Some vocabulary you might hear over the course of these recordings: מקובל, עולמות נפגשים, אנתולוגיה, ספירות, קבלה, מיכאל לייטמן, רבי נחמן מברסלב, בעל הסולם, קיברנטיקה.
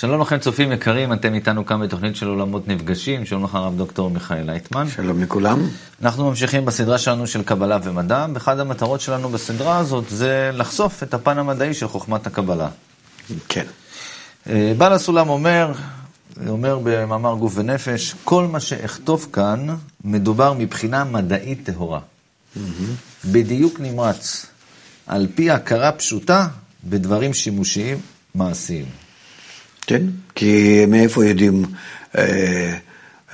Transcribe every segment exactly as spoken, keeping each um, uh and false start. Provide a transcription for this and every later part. שלום לכם צופים יקרים, אתם איתנו כאן בתוכנית של עולמות נפגשים. שלום לך הרב דוקטור מיכאל לייטמן. שלום לכולם. אנחנו ממשיכים בסדרה שלנו של קבלה ומדע. באחד המטרות שלנו בסדרה הזאת זה לחשוף את הפן המדעי של חוכמת הקבלה. כן. בעל הסולם אומר, הוא אומר במאמר גוף ונפש, כל מה שאכתוב כאן מדובר מבחינה מדעית טהורה. Mm-hmm. בדיוק נמרץ, על פי הכרה פשוטה בדברים שימושיים מעשיים. כן, כי מאיפה יודעים אה,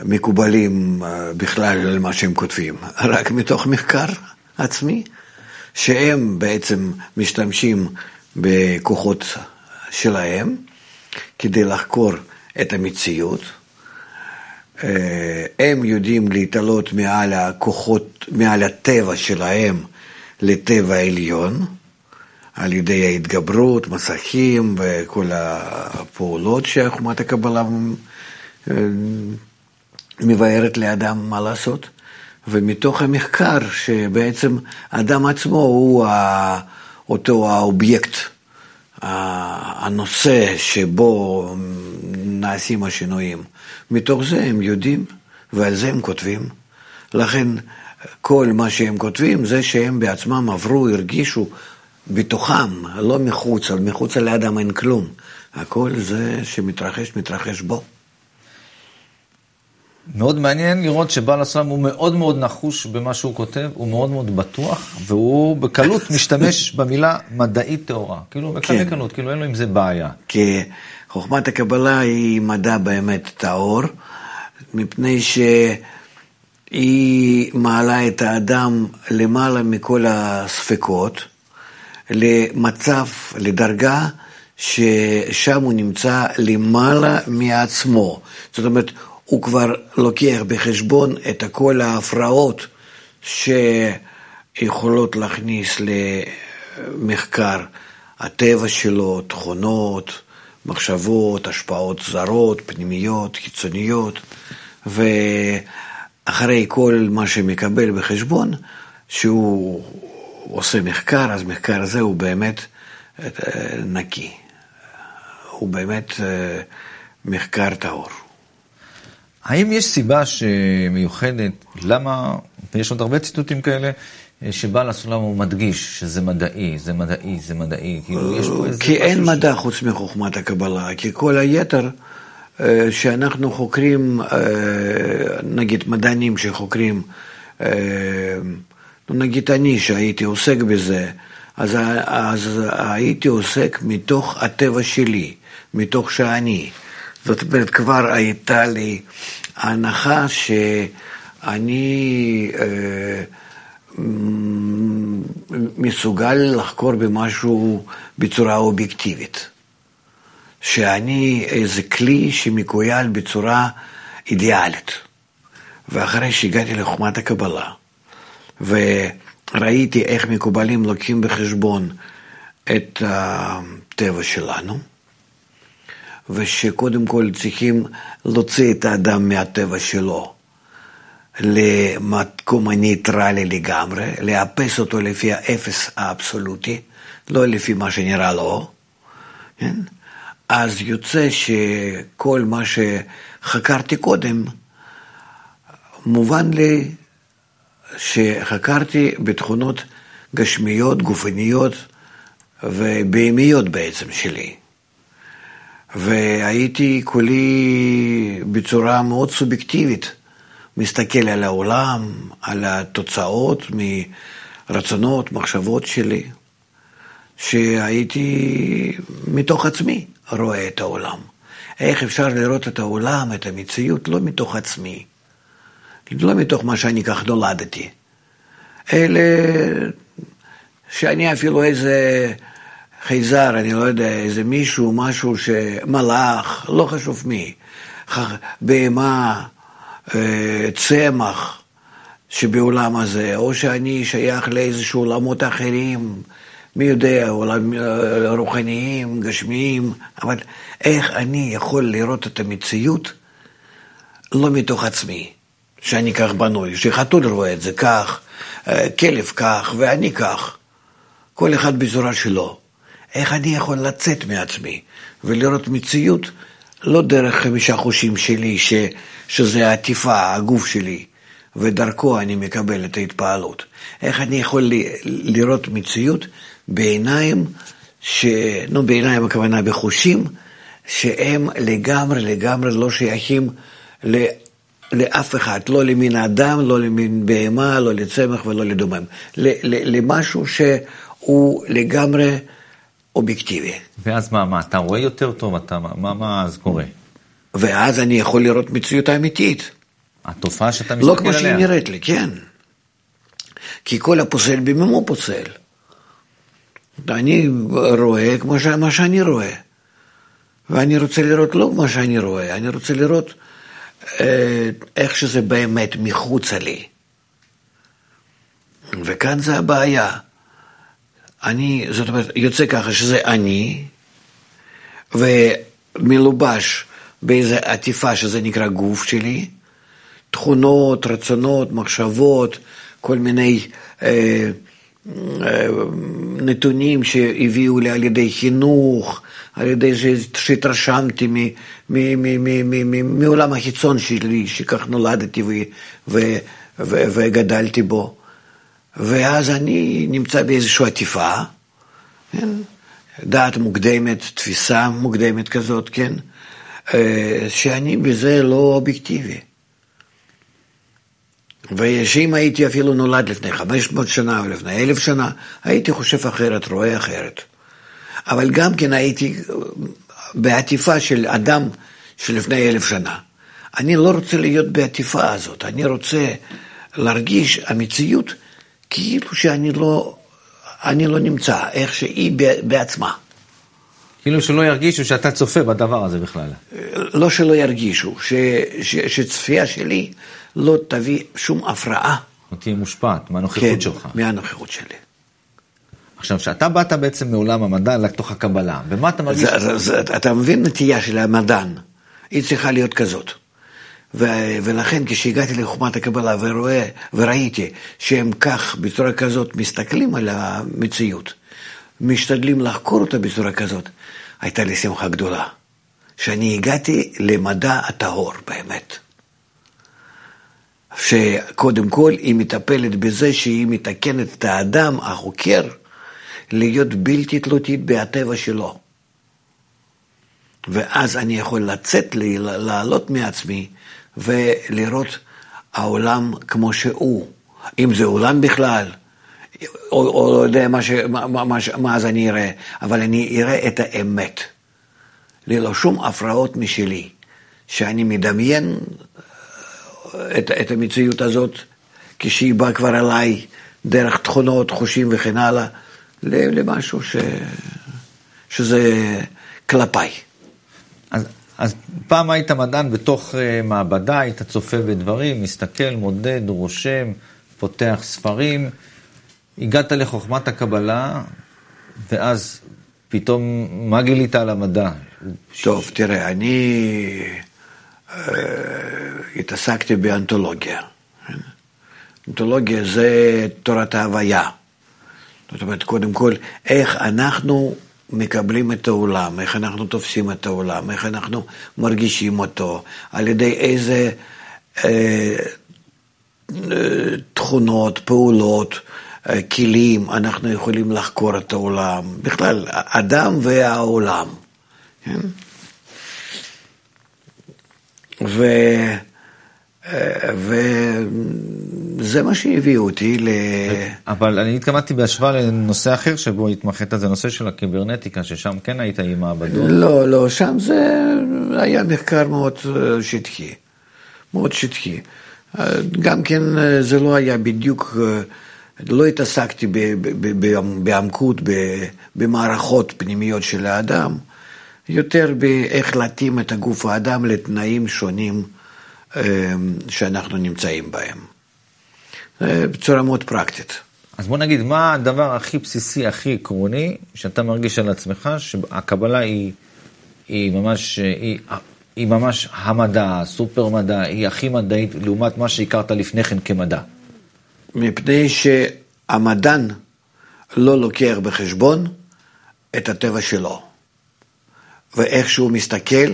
מקובלים אה, בכלל על מה שהם כותבים? רק מתוך מחקר עצמי, שהם בעצם משתמשים בכוחות שלהם, כדי לחקור את המציאות. אה, הם יודעים להתעלות מעל הכוחות, מעל הטבע שלהם לטבע העליון, על ידי ההתגברות, מסכים וכל הפעולות שחוכמת הקבלה מבארת לאדם מה לעשות. ומתוך המחקר שבעצם אדם עצמו הוא אותו האובייקט, הנושא שבו נעשים השינויים. מתוך זה הם יודעים ועל זה הם כותבים. לכן כל מה שהם כותבים זה שהם בעצמם עברו, הרגישו, בתוכם, לא מחוץ, מחוץ על האדם אין כלום. הכל זה שמתרחש, מתרחש בו. מאוד מעניין לראות שבעל הסולם הוא מאוד מאוד נחוש במה שהוא כותב, הוא מאוד מאוד בטוח, והוא בקלות משתמש במילה מדעית תאורה. כאילו, בקלות, בקלות, כאילו אין לו עם זה בעיה. כי חוכמת הקבלה היא מדע באמת תאור, מפני ש... היא מעלה את האדם למעלה מכל הספקות, למצב, לדרגה ששם הוא נמצא למעלה מעצמו. זאת אומרת, הוא כבר לוקח בחשבון את כל ההפרעות שיכולות להכניס למחקר הטבע שלו, תכונות, מחשבות, השפעות זרות, פנימיות, חיצוניות, ואחרי כל מה שמקבל בחשבון, שהוא עושה מחקר, אז מחקר הזה הוא באמת נקי. הוא באמת מחקר טהור. האם יש סיבה שמיוחדת, למה, ויש עוד הרבה ציטוטים כאלה, שבעל הסולם הוא מדגיש שזה מדעי, זה מדעי, זה מדעי? כאילו יש פה איזה כי אין מדע ש... חוץ מחוכמת הקבלה, כי כל היתר שאנחנו חוקרים, נגיד מדענים שחוקרים, נגיד אני שהייתי עוסק בזה, אז, אז הייתי עוסק מתוך הטבע שלי, מתוך שאני. זאת אומרת, כבר הייתה לי ההנחה שאני אה, מסוגל לחקור במשהו בצורה אובייקטיבית. שאני איזה כלי שמקוייל בצורה אידיאלית. ואחרי שהגעתי לחוכמת הקבלה, וראיתי איך מקובלים לוקחים בחשבון את הטבע שלנו, ושקודם כל צריכים להוציא את האדם מהטבע שלו למקום הניטרלי לגמרי, לאפס אותו לפי האפס האבסולוטי, לא לפי מה שנראה לו, כן? אז יוצא שכל מה שחקרתי קודם מובן לי שחקרתי בתכונות גשמיות, גופניות ובהמיות בעצם שלי. והייתי כולי בצורה מאוד סובייקטיבית, מסתכל על העולם, על התוצאות מרצונות, מחשבות שלי, שהייתי מתוך עצמי רואה את העולם. איך אפשר לראות את העולם, את המציאות, לא מתוך עצמי. לא מתוך מה שאני כך נולדתי, אלא שאני אפילו איזה חייזר, אני לא יודע, איזה מישהו, משהו שמלאך, לא חשוב מי, בהמה, צמח שבעולם הזה, או שאני שייך לאיזשהו עולמות אחרים, מי יודע, עולם רוחניים, גשמיים, אבל איך אני יכול לראות את המציאות לא מתוך עצמי? שאני כך בנוי, שחתול רואה את זה כך, כלב כך, ואני כך. כל אחד בצורה שלו. איך אני יכול לצאת מעצמי ולראות מציאות לא דרך חמישה חושים שלי, ש, שזה העטיפה, הגוף שלי, ודרכו אני מקבל את ההתפעלות. איך אני יכול ל, לראות מציאות בעיניים, ש, נו, בעיניים הכוונה בחושים, שהם לגמרי, לגמרי לא שייכים לאף אחד, לא למין אדם, לא למין בהמה, לא לצמח ולא לדומם, למשהו שהוא לגמרי אובייקטיבי. ואז מה, מה, אתה רואה יותר טוב, אתה, מה, מה אז קורה? ואז אני יכול לראות מציאות האמיתית. התופעה שאתה מסתכל עליה. לא כמו שהיא נראית לי, כן. כי כל הפוסל במימו פוסל. אני רואה כמו מה שאני רואה. ואני רוצה לראות לא מה שאני רואה, אני רוצה לראות איך שזה באמת מחוצה לי. וכאן זה הבעיה. אני, זאת אומרת, יוצא ככה שזה אני, ומלובש באיזו עטיפה שזה נקרא גוף שלי, תכונות, רצונות, מחשבות, כל מיני אה, אה, נתונים שהביאו לי על ידי חינוך, על ידי שהתרשמתי מעולם החיצון שלי, שכך נולדתי וגדלתי בו. ואז אני נמצא באיזושהי עטיפה, דעת מוקדמת, תפיסה מוקדמת כזאת, כן, שאני בזה לא אובייקטיבי. ושאם הייתי אפילו נולד לפני חמש מאות שנה או לפני אלף שנה, הייתי חושב אחרת, רואה אחרת. אבל גם כן הייתי בעטיפה של אדם שלפני אלף שנה. אני לא רוצה להיות בעטיפה הזאת, אני רוצה להרגיש המציאות כאילו שאני לא, אני לא נמצא, איך שהיא בעצמה. כאילו שלא ירגישו שאתה צופה בדבר הזה בכלל. לא שלא ירגישו, ש, ש, שצפייה שלי לא תביא שום הפרעה. לא תהיה מושפעת מהנוכחות כן, שלך. מהנוכחות שלי. עכשיו, שאתה באת בעצם מעולם המדען לתוך הקבלה, ומה אתה מרגיש? זה, זה, אתה מבין נטייה של המדען, היא צריכה להיות כזאת. ו, ולכן כשהגעתי לחוכמת הקבלה ורואה, וראיתי שהם כך בצורה כזאת מסתכלים על המציאות, משתדלים לחקור אותה בצורה כזאת, הייתה לי שמחה גדולה, שאני הגעתי למדע הטהור באמת. שקודם כל היא מטפלת בזה שהיא מתקנת את האדם החוקר, להיות בלתי תלותית בהטבע שלו. ואז אני יכול לצאת, לעלות מעצמי, ולראות העולם כמו שהוא. אם זה עולם בכלל, או, או לא יודע מה, ש, מה, מה, מה אז אני אראה, אבל אני אראה את האמת. ללא שום הפרעות משלי, שאני מדמיין את, את המציאות הזאת, כשהיא באה כבר עליי, דרך תכונות, חושים וכן הלאה, למשהו ש... שזה כלפיי. אז, אז פעם היית מדען בתוך מעבדה, היית צופה בדברים, מסתכל, מודד, רושם, פותח ספרים, הגעת לחוכמת הקבלה, ואז פתאום מה גילית על המדע? טוב, תראה, אני אה, התעסקתי באנתולוגיה. אנתולוגיה זה תורת ההוויה. זאת אומרת, קודם כל, איך אנחנו מקבלים את העולם, איך אנחנו תופסים את העולם, איך אנחנו מרגישים אותו, על ידי איזה אה, אה, תכונות, פעולות, אה, כלים, אנחנו יכולים לחקור את העולם, בכלל, אדם והעולם. כן? ו... וזה מה שהביא אותי ל... אבל אני התכמדתי בהשוואה לנושא אחר שבו התמחת, זה נושא של הקיברנטיקה, ששם כן היית עם מעבדות. לא, לא, שם זה היה מחקר מאוד שטחי, מאוד שטחי. גם כן זה לא היה בדיוק, לא התעסקתי בעמקות, במערכות פנימיות של האדם, יותר באיך להתאים את הגוף האדם לתנאים שונים שאנחנו נמצאים בהם. בצורה מאוד פרקטית. אז בוא נגיד, מה הדבר הכי בסיסי, הכי עקרוני, שאתה מרגיש על עצמך, שהקבלה היא, היא ממש, היא, היא ממש המדע, סופר מדע, היא הכי מדעית, לעומת מה שהכרת לפני כן כמדע? מפני שהמדען לא לוקח בחשבון את הטבע שלו. ואיך שהוא מסתכל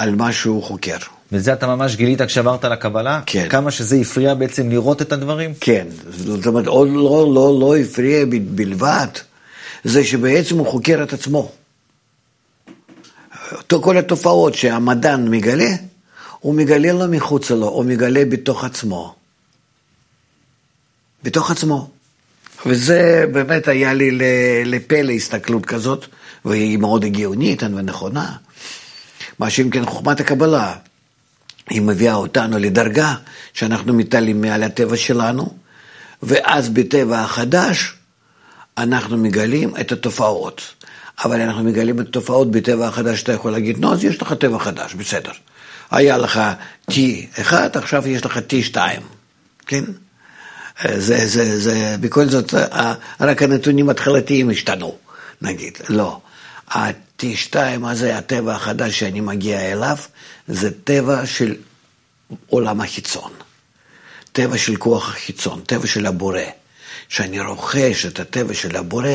על מה שהוא חוקר. וזה אתה ממש גילית כשעברת לקבלה? כן. כמה שזה הפריע בעצם לראות את הדברים? כן. זאת אומרת, עוד לא, לא, לא הפריע בלבד, זה שבעצם הוא חוקר את עצמו. כל התופעות שהמדען מגלה, הוא מגלה לא מחוץ לו, הוא מגלה בתוך עצמו. בתוך עצמו. וזה באמת היה לי לפה להסתכלות כזאת, והיא מאוד הגיונית ונכונה. מה שאם כן חוכמת הקבלה, היא מביאה אותנו לדרגה שאנחנו מתעלים מעל הטבע שלנו, ואז בטבע החדש אנחנו מגלים את התופעות. אבל אנחנו מגלים את התופעות בטבע החדש, אתה יכול להגיד, נו, אז יש לך טבע חדש, בסדר. היה לך T אחד, עכשיו יש לך T שתיים, כן? זה, זה, זה, בכל זאת, רק הנתונים התחלתיים השתנו, נגיד, לא. ה-T שתיים הזה, הטבע החדש שאני מגיע אליו, זה טבע של עולם החיצון, טבע של כוח החיצון, טבע של הבורא, שאני רוכש את הטבע של הבורא,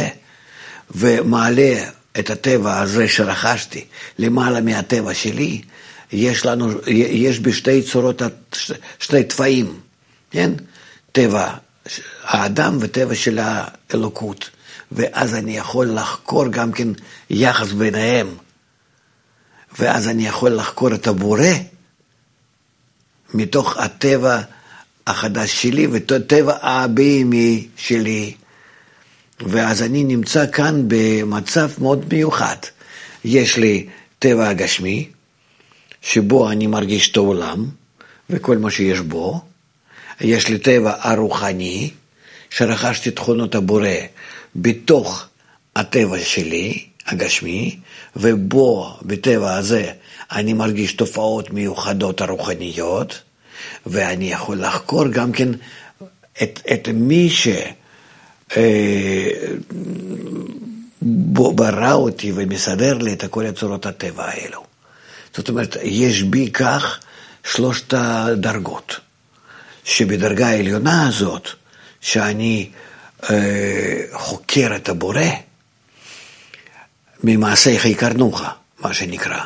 ומעלה את הטבע הזה שרכשתי למעלה מהטבע שלי. יש לנו, יש בשתי צורות, שתי תפעים, כן? טבע האדם וטבע של האלוקות, ואז אני יכול לחקור גם כן יחס ביניהם, ואז אני יכול לחקור את הבורא מתוך הטבע החדש שלי וטבע הבהמי שלי, ואז אני נמצא כאן במצב מאוד מיוחד. יש לי טבע הגשמי, שבו אני מרגיש את העולם וכל מה שיש בו. יש לי טבע הרוחני, שרכשתי תכונות הבורא בתוך הטבע שלי, הגשמי, ובו, בטבע הזה, אני מרגיש תופעות מיוחדות הרוחניות, ואני יכול לחקור גם כן את, את מי ש... ברא אותי ומסדר לי את כל הצורות הטבע האלו. זאת אומרת, יש בי כך שלושת הדרגות, שבדרגה העליונה הזאת, שאני אה, חוקר את הבורא, ממעשיך יקרנוך, מה שנקרא.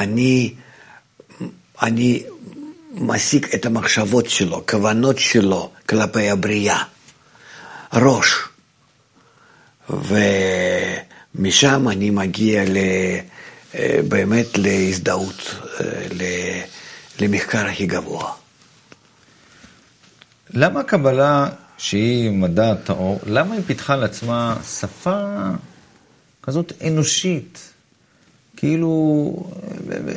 אני, אני מסיק את המחשבות שלו, כוונות שלו, כלפי הבריאה. ראש, ומשם אני מגיע באמת להזדהות, למחקר הכי גבוה. למה הקבלה שהיא מדע טהור, למה היא פיתחה לעצמה שפה כזאת אנושית? כאילו,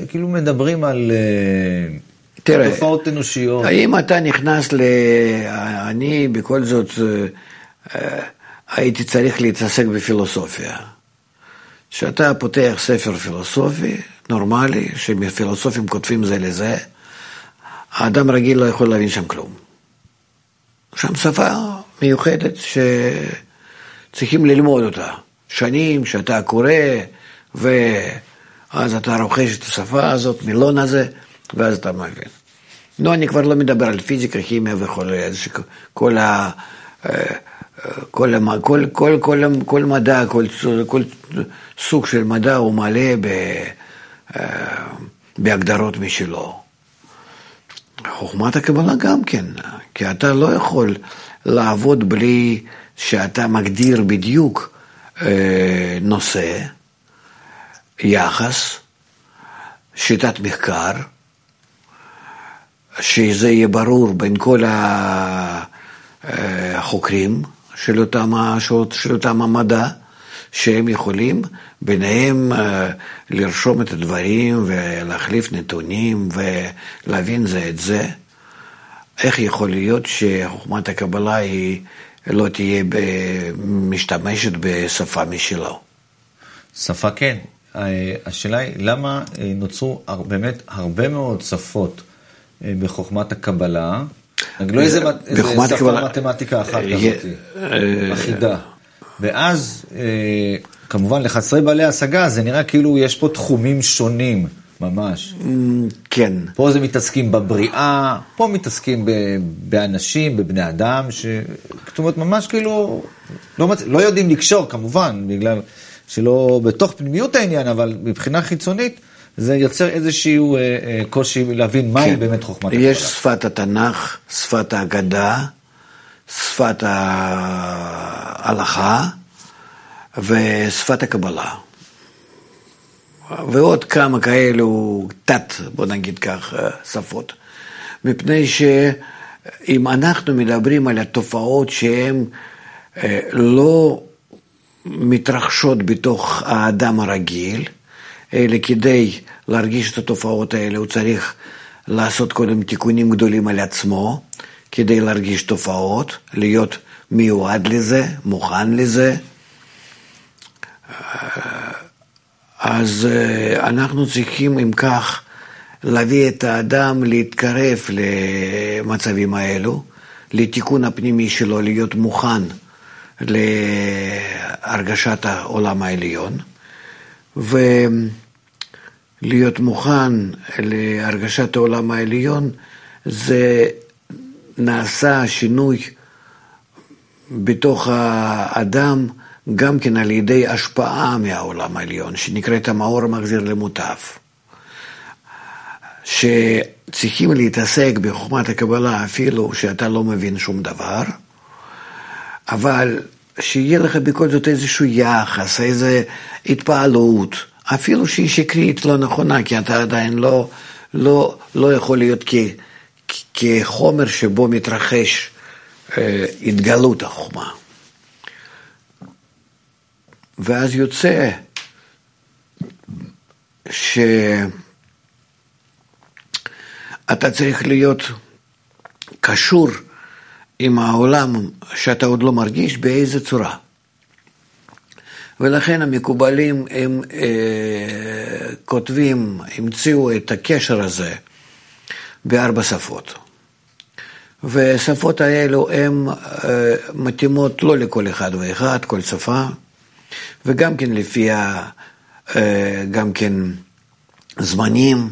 כאילו מדברים על... תראה, תופעות אנושיות. האם אתה נכנס ל... אני בכל זאת... הייתי צריך להתעסק בפילוסופיה. שאתה פותח ספר פילוסופי, נורמלי, שפילוסופים כותבים זה לזה, האדם רגיל לא יכול להבין שם כלום. שם שפה מיוחדת שצריכים ללמוד אותה. שנים שאתה קורא, ואז אתה רוכש את השפה הזאת, מילון הזה, ואז אתה מבין. לא, אני כבר לא מדבר על פיזיקה, כימיה וכל כל ה... כל כל כל כל כל מדע, כל כל סוג של מדע הוא מלא ב בהגדרות משלו. חוכמת הקבלה גם כן, כי אתה לא יכול לעבוד בלי שאתה מגדיר בדיוק נושא, יחס, שיטת מחקר, שזה יהיה ברור בין כל ה החוקרים של אותם, של אותם המדע, שהם יכולים ביניהם לרשום את הדברים ולהחליף נתונים ולהבין זה את זה. איך יכול להיות שחוכמת הקבלה היא לא תהיה משתמשת בשפה משלו? שפה כן. השאלה היא למה נוצרו באמת הרבה מאוד שפות בחוכמת הקבלה, לא איזה שפה מתמטיקה אחת כזאת, אחידה. ואז, כמובן, לחסרי בעלי השגה, זה נראה כאילו יש פה תחומים שונים, ממש. כן. פה זה מתעסקים בבריאה, פה מתעסקים באנשים, בבני אדם, שכתובות ממש כאילו, לא יודעים לקשור, כמובן, בגלל שלא בתוך פנימיות העניין, אבל מבחינה חיצונית, זה יוצר איזשהו קושי להבין מהי באמת חוכמת הקבלה. יש שפת התנ"ך, שפת האגדה, שפת ההלכה ושפת הקבלה. ועוד כמה כאלו תת, בוא נגיד כך, שפות. מפני שאם אנחנו מדברים על התופעות שהן לא מתרחשות בתוך האדם הרגיל, אלא כדי להרגיש את התופעות האלה, הוא צריך לעשות קודם תיקונים גדולים על עצמו, כדי להרגיש תופעות, להיות מיועד לזה, מוכן לזה. אז אנחנו צריכים, אם כך, להביא את האדם להתקרב למצבים האלו, לתיקון הפנימי שלו, להיות מוכן להרגשת העולם העליון, ולהיות מוכן להרגשת העולם העליון, זה נעשה שינוי בתוך האדם, גם כן על ידי השפעה מהעולם העליון, שנקראת המאור מחזיר למוטב. שצריכים להתעסק בחוכמת הקבלה אפילו שאתה לא מבין שום דבר, אבל שיהיה לך בכל זאת איזשהו יחס, איזו התפעלות, אפילו שהיא שקרית לא נכונה, כי אתה עדיין לא, לא, לא יכול להיות כ, כחומר שבו מתרחש אה, התגלות החוכמה. ואז יוצא שאתה צריך להיות קשור עם העולם שאתה עוד לא מרגיש באיזה צורה. ולכן המקובלים הם אה, כותבים, המציאו את הקשר הזה בארבע שפות. ושפות האלו הן אה, מתאימות לא לכל אחד ואחד, כל שפה. וגם כן לפי ה, אה, גם כן זמנים,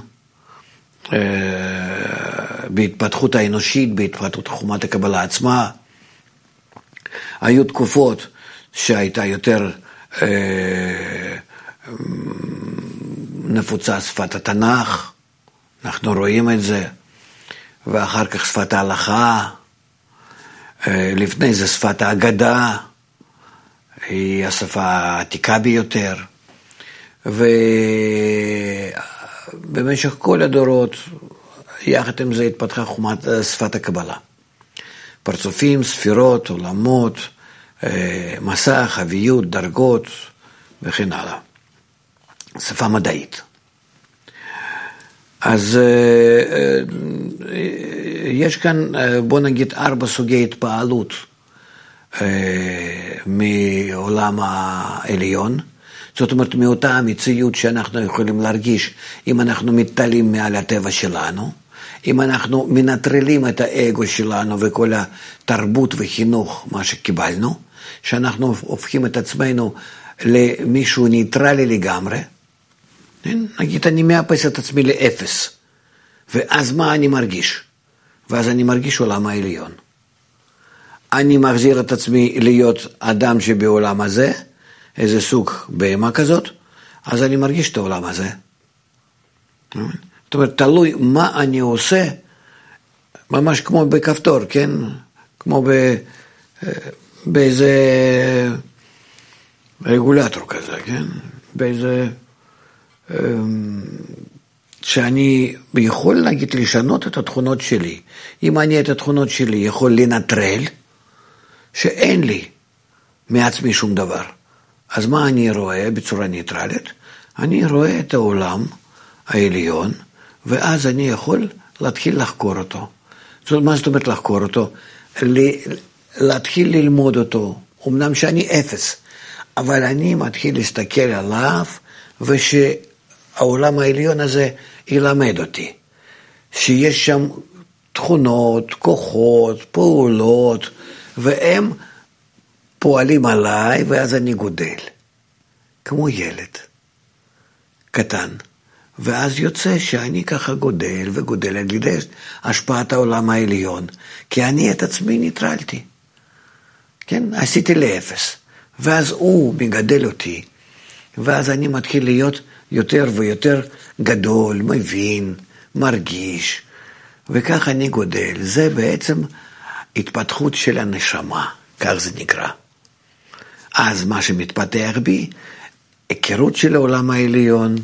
בהתפתחות האנושית, בהתפתחות חוכמת הקבלה עצמה. היו תקופות שהייתה יותר אה, נפוצה שפת התנ"ך, אנחנו רואים את זה, ואחר כך שפת ההלכה, אה, לפני זה שפת האגדה, היא השפה העתיקה ביותר, ו... במשך כל הדורות, יחד עם זה התפתחה חומת, שפת הקבלה. פרצופים, ספירות, עולמות, מסע, חוויות, דרגות וכן הלאה. שפה מדעית. אז יש כאן, בוא נגיד, ארבע סוגי התפעלות מעולם העליון. זאת אומרת, מאותה המציאות שאנחנו יכולים להרגיש, אם אנחנו מתעלים מעל הטבע שלנו, אם אנחנו מנטרלים את האגו שלנו וכל התרבות וחינוך, מה שקיבלנו, שאנחנו הופכים את עצמנו למישהו ניטרלי לגמרי, נגיד, אני מאפס את עצמי לאפס, ואז מה אני מרגיש? ואז אני מרגיש עולם העליון. אני מחזיר את עצמי להיות אדם שבעולם הזה, איזה סוג בהמה כזאת, אז אני מרגיש את העולם הזה. זאת אומרת, תלוי מה אני עושה, ממש כמו בכפתור, כן? כמו ב... באיזה רגולטור כזה, כן? באיזה... שאני יכול להגיד לשנות את התכונות שלי. אם אני את התכונות שלי יכול לנטרל, שאין לי מעצמי שום דבר. אז מה אני רואה בצורה ניטרלית? אני רואה את העולם העליון, ואז אני יכול להתחיל לחקור אותו. מה זאת אומרת לחקור אותו? להתחיל ללמוד אותו, אמנם שאני אפס, אבל אני מתחיל להסתכל עליו, ושהעולם העליון הזה ילמד אותי. שיש שם תכונות, כוחות, פעולות, והם... פועלים עליי, ואז אני גודל. כמו ילד קטן. ואז יוצא שאני ככה גודל וגודל על ידי השפעת העולם העליון. כי אני את עצמי ניטרלתי. כן? עשיתי לאפס. ואז הוא מגדל אותי. ואז אני מתחיל להיות יותר ויותר גדול, מבין, מרגיש, וכך אני גודל. זה בעצם התפתחות של הנשמה, כך זה נקרא. אז מה שמתפתח בי, היכרות של העולם העליון,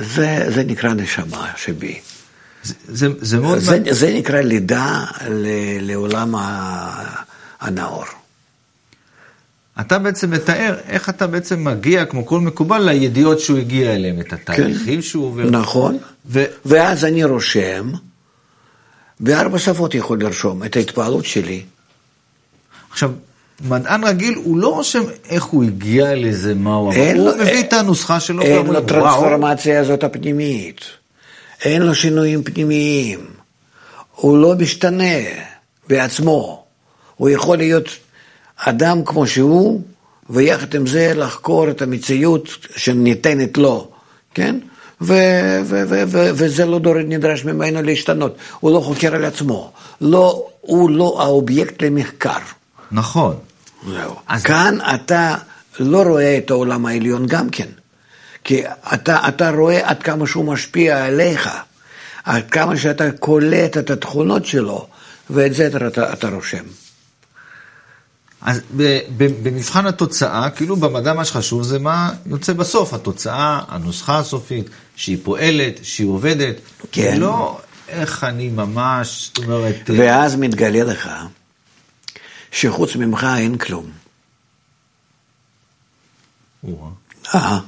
זה, זה נקרא נשמה שבי. זה, זה, זה, מאוד זה, מה... זה נקרא לידה ל, לעולם הנאור. אתה בעצם מתאר איך אתה בעצם מגיע, כמו כל מקובל, לידיעות שהוא הגיע אליהם, את התהליכים כן. שהוא עובר. נכון, ו... ואז אני רושם, בארבע שפות יכול לרשום את ההתפעלות שלי. עכשיו, מדען רגיל, הוא לא רושם איך הוא הגיע לזה, מה הוא אמר. הוא מביא אין... את הנוסחה שלו. אין לו טרנספורמציה הזאת הפנימית. אין לו שינויים פנימיים. הוא לא משתנה בעצמו. הוא יכול להיות אדם כמו שהוא, ויחד עם זה לחקור את המציאות שניתנת לו. כן? ו- ו- ו- ו- וזה לא נדרש ממנו להשתנות. הוא לא חוקר על עצמו. לא, הוא לא האובייקט למחקר. נכון. אז... כאן אתה לא רואה את העולם העליון גם כן. כי אתה, אתה רואה עד כמה שהוא משפיע עליך, עד כמה שאתה קולט את התכונות שלו, ואת זה אתה, אתה רושם. אז במבחן התוצאה, כאילו במדע מה שחשוב זה מה יוצא בסוף, התוצאה, הנוסחה הסופית, שהיא פועלת, שהיא עובדת, כן. לא איך אני ממש, זאת אומרת... ואז מתגלה לך, שחוץ ממך אין כלום. אה,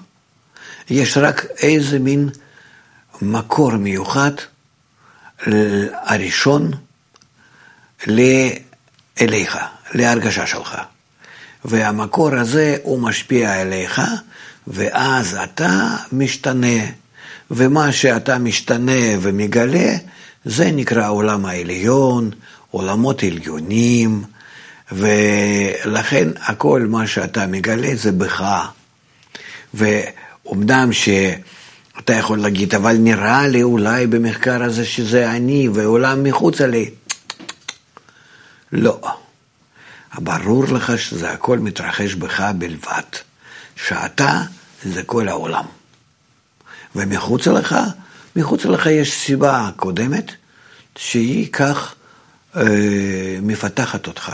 יש רק איזה מין מקור מיוחד, הראשון, אליך. להרגשה שלך. והמקור הזה הוא משפיע עליך, ואז אתה משתנה, ומה שאתה משתנה ומגלה, זה נקרא עולם העליון, עולמות עליונים, ולכן הכל מה שאתה מגלה זה בך. ואומנם שאתה יכול להגיד, אבל נראה לי אולי במחקר הזה שזה אני, ועולם מחוץ עלי. לא. ברור לך שזה הכל מתרחש בך בלבד, שאתה זה כל העולם. ומחוץ לך, מחוץ לך יש סיבה קודמת, שהיא כך אה, מפתחת אותך.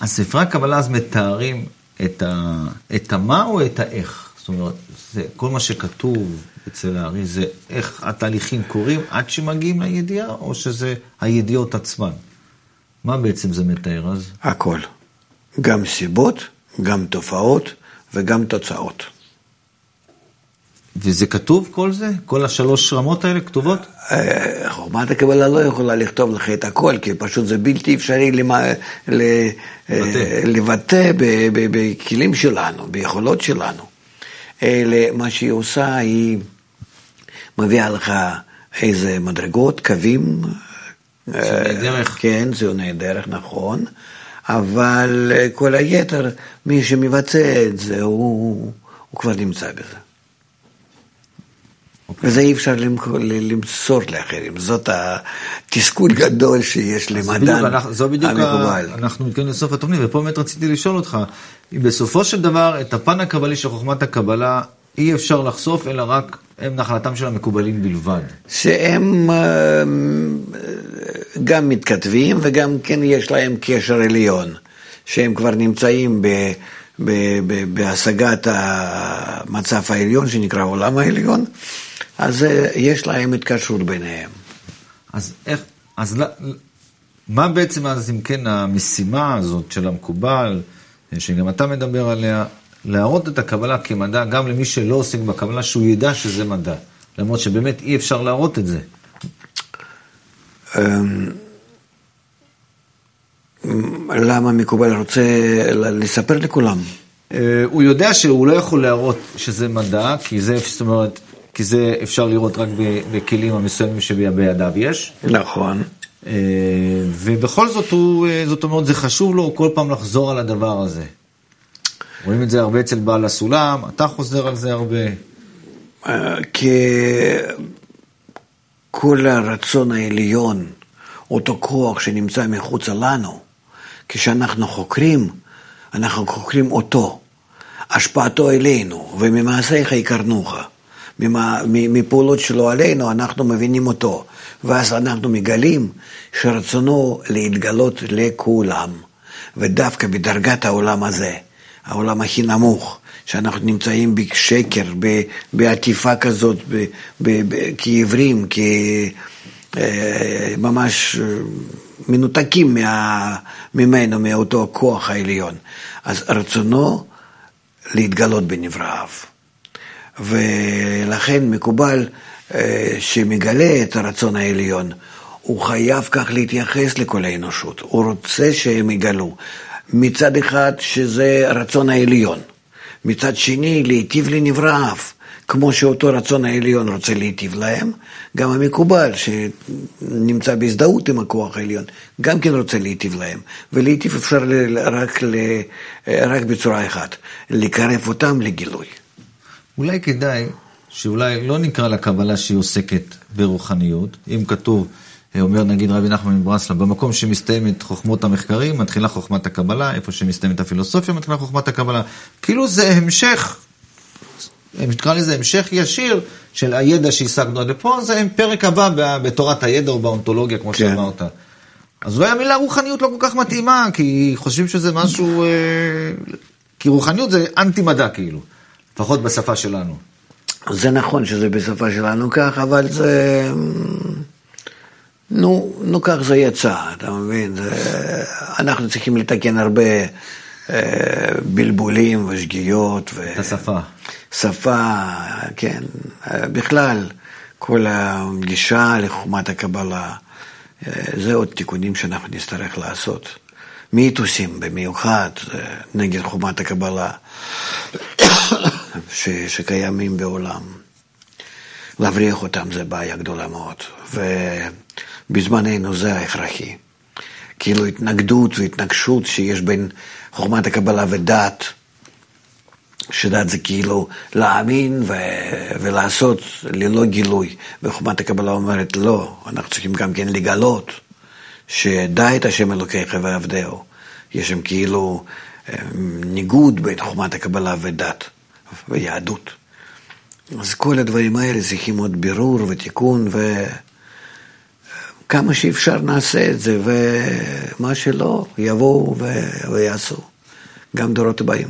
הספרי הקבלה אז מתארים את, ה, את המה או את האיך? זאת אומרת, זה, כל מה שכתוב אצל הארי זה איך התהליכים קורים עד שמגיעים לידיעה, או שזה הידיעות עצמן? מה בעצם זה מתאר אז? הכל. גם סיבות, גם תופעות וגם תוצאות. וזה כתוב כל זה? כל השלוש רמות האלה כתובות? חוכמת הקבלה לא יכולה לכתוב לך את הכל, כי פשוט זה בלתי אפשרי לבטא בכלים שלנו, ביכולות שלנו. מה שהיא עושה, היא מביאה לך איזה מדרגות, קווים, ציוני דרך. כן, ציוני דרך, נכון. אבל כל היתר, מי שמבצע את זה, הוא, הוא כבר נמצא בזה. אוקיי. וזה אי אפשר למסור לאחרים. זאת התסכול גדול שיש למדען המקובל. זו בדיוק, אנחנו מתקדמים לסוף התוכנית, ופה באמת רציתי לשאול אותך, אם בסופו של דבר, את הפן הקבלי של חוכמת הקבלה, אי אפשר לחשוף, אלא רק הם נחלתם של המקובלים בלבד. שהם גם מתכתבים, וגם כן יש להם קשר עליון, שהם כבר נמצאים ב, ב, ב, בהשגת המצב העליון, שנקרא עולם העליון, אז יש להם התקשרות ביניהם. אז איך, אז לא, מה בעצם אז אם כן המשימה הזאת של המקובל, שגם אתה מדבר עליה, להראות את הקבלה כמדע, גם למי שלא עוסק בקבלה, שהוא ידע שזה מדע. למרות שבאמת אי אפשר להראות את זה. למה מקובל רוצה לספר לכולם? הוא יודע שהוא לא יכול להראות שזה מדע, כי זה, זאת אומרת, כי זה אפשר לראות רק בכלים המסוימים שבידיו יש. נכון. ובכל זאת, הוא, זאת אומרת, זה חשוב לו כל פעם לחזור על הדבר הזה. רואים את זה הרבה אצל בעל הסולם, אתה חוזר על זה הרבה. כי כל הרצון העליון, אותו כוח שנמצא מחוץ לנו, כשאנחנו חוקרים, אנחנו חוקרים אותו, השפעתו אלינו, וממעשיך יקרנוך. מפעולות שלו עלינו אנחנו מבינים אותו, ואז אנחנו מגלים שרצונו להתגלות לכולם, ודווקא בדרגת העולם הזה, העולם הכי נמוך, שאנחנו נמצאים בשקר, בעטיפה כזאת, כעברים, ממש מנותקים ממנו, מאותו כוח העליון. אז רצונו להתגלות בנבראיו. ולכן מקובל שמגלה את הרצון העליון, הוא חייב כך להתייחס לכל האנושות, הוא רוצה שהם יגלו. מצד אחד שזה רצון העליון, מצד שני להיטיב לנבראיו, כמו שאותו רצון העליון רוצה להיטיב להם, גם המקובל שנמצא בהזדהות עם הכוח העליון, גם כן רוצה להיטיב להם, ולהיטיב אפשר רק, רק בצורה אחת, לקרב אותם לגילוי. אולי כדאי שאולי לא נקרא לקבלה שהיא עוסקת ברוחניות, אם כתוב, אומר נגיד רבי נחמן מברסלב, במקום שמסתיימת חוכמות המחקרים, מתחילה חוכמת הקבלה, איפה שמסתיימת הפילוסופיה, מתחילה חוכמת הקבלה. כאילו זה המשך, נקרא לזה המשך ישיר של הידע שהשגנו עד לפה, זה פרק הבא בתורת הידע או באונתולוגיה, כמו שאמר אותה. אז אולי המילה רוחניות לא כל כך מתאימה, כי חושבים שזה משהו, כי רוחניות זה אנטי-מדע כאילו, לפחות בשפה שלנו. זה נכון שזה בשפה שלנו כך, אבל זה... נו, נו כך זה יצא, אתה מבין? זה, אנחנו צריכים לתקן הרבה אה, בלבולים ושגיאות. ו... את השפה. שפה, כן. בכלל, כל הגישה לחוכמת הקבלה, אה, זה עוד תיקונים שאנחנו נצטרך לעשות. מיתוסים במיוחד, אה, נגד חוכמת הקבלה, ש, שקיימים בעולם. להבריח אותם זה בעיה גדולה מאוד. ו... בזמננו זה ההכרחי. כאילו התנגדות והתנגשות שיש בין חוכמת הקבלה ודת, שדת זה כאילו להאמין ו- ולעשות ללא גילוי. וחוכמת הקבלה אומרת לא, אנחנו צריכים גם כן לגלות שדע את השם אלוקיך ועבדהו. יש שם כאילו ניגוד בין חוכמת הקבלה ודת ויהדות. אז כל הדברים האלה צריכים עוד בירור ותיקון ו... כמה שאפשר נעשה את זה, ומה שלא, יבואו ו... ויעשו. גם דורות הבאים.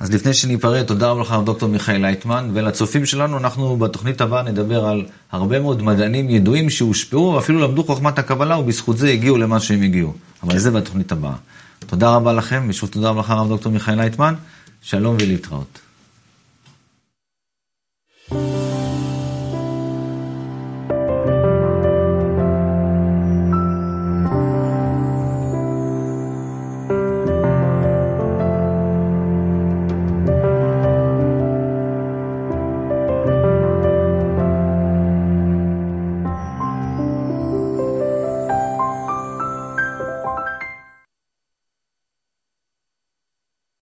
אז לפני שניפרד, תודה לך דוקטור מיכאל לייטמן, ולצופים שלנו, אנחנו בתוכנית הבאה נדבר על הרבה מאוד מדענים ידועים שהושפעו, ואפילו למדו חוכמת הקבלה, ובזכות זה הגיעו למה שהם הגיעו. אבל זה בתוכנית הבאה. תודה רבה לכם, ושוב תודה לך דוקטור מיכאל לייטמן, שלום ולהתראות.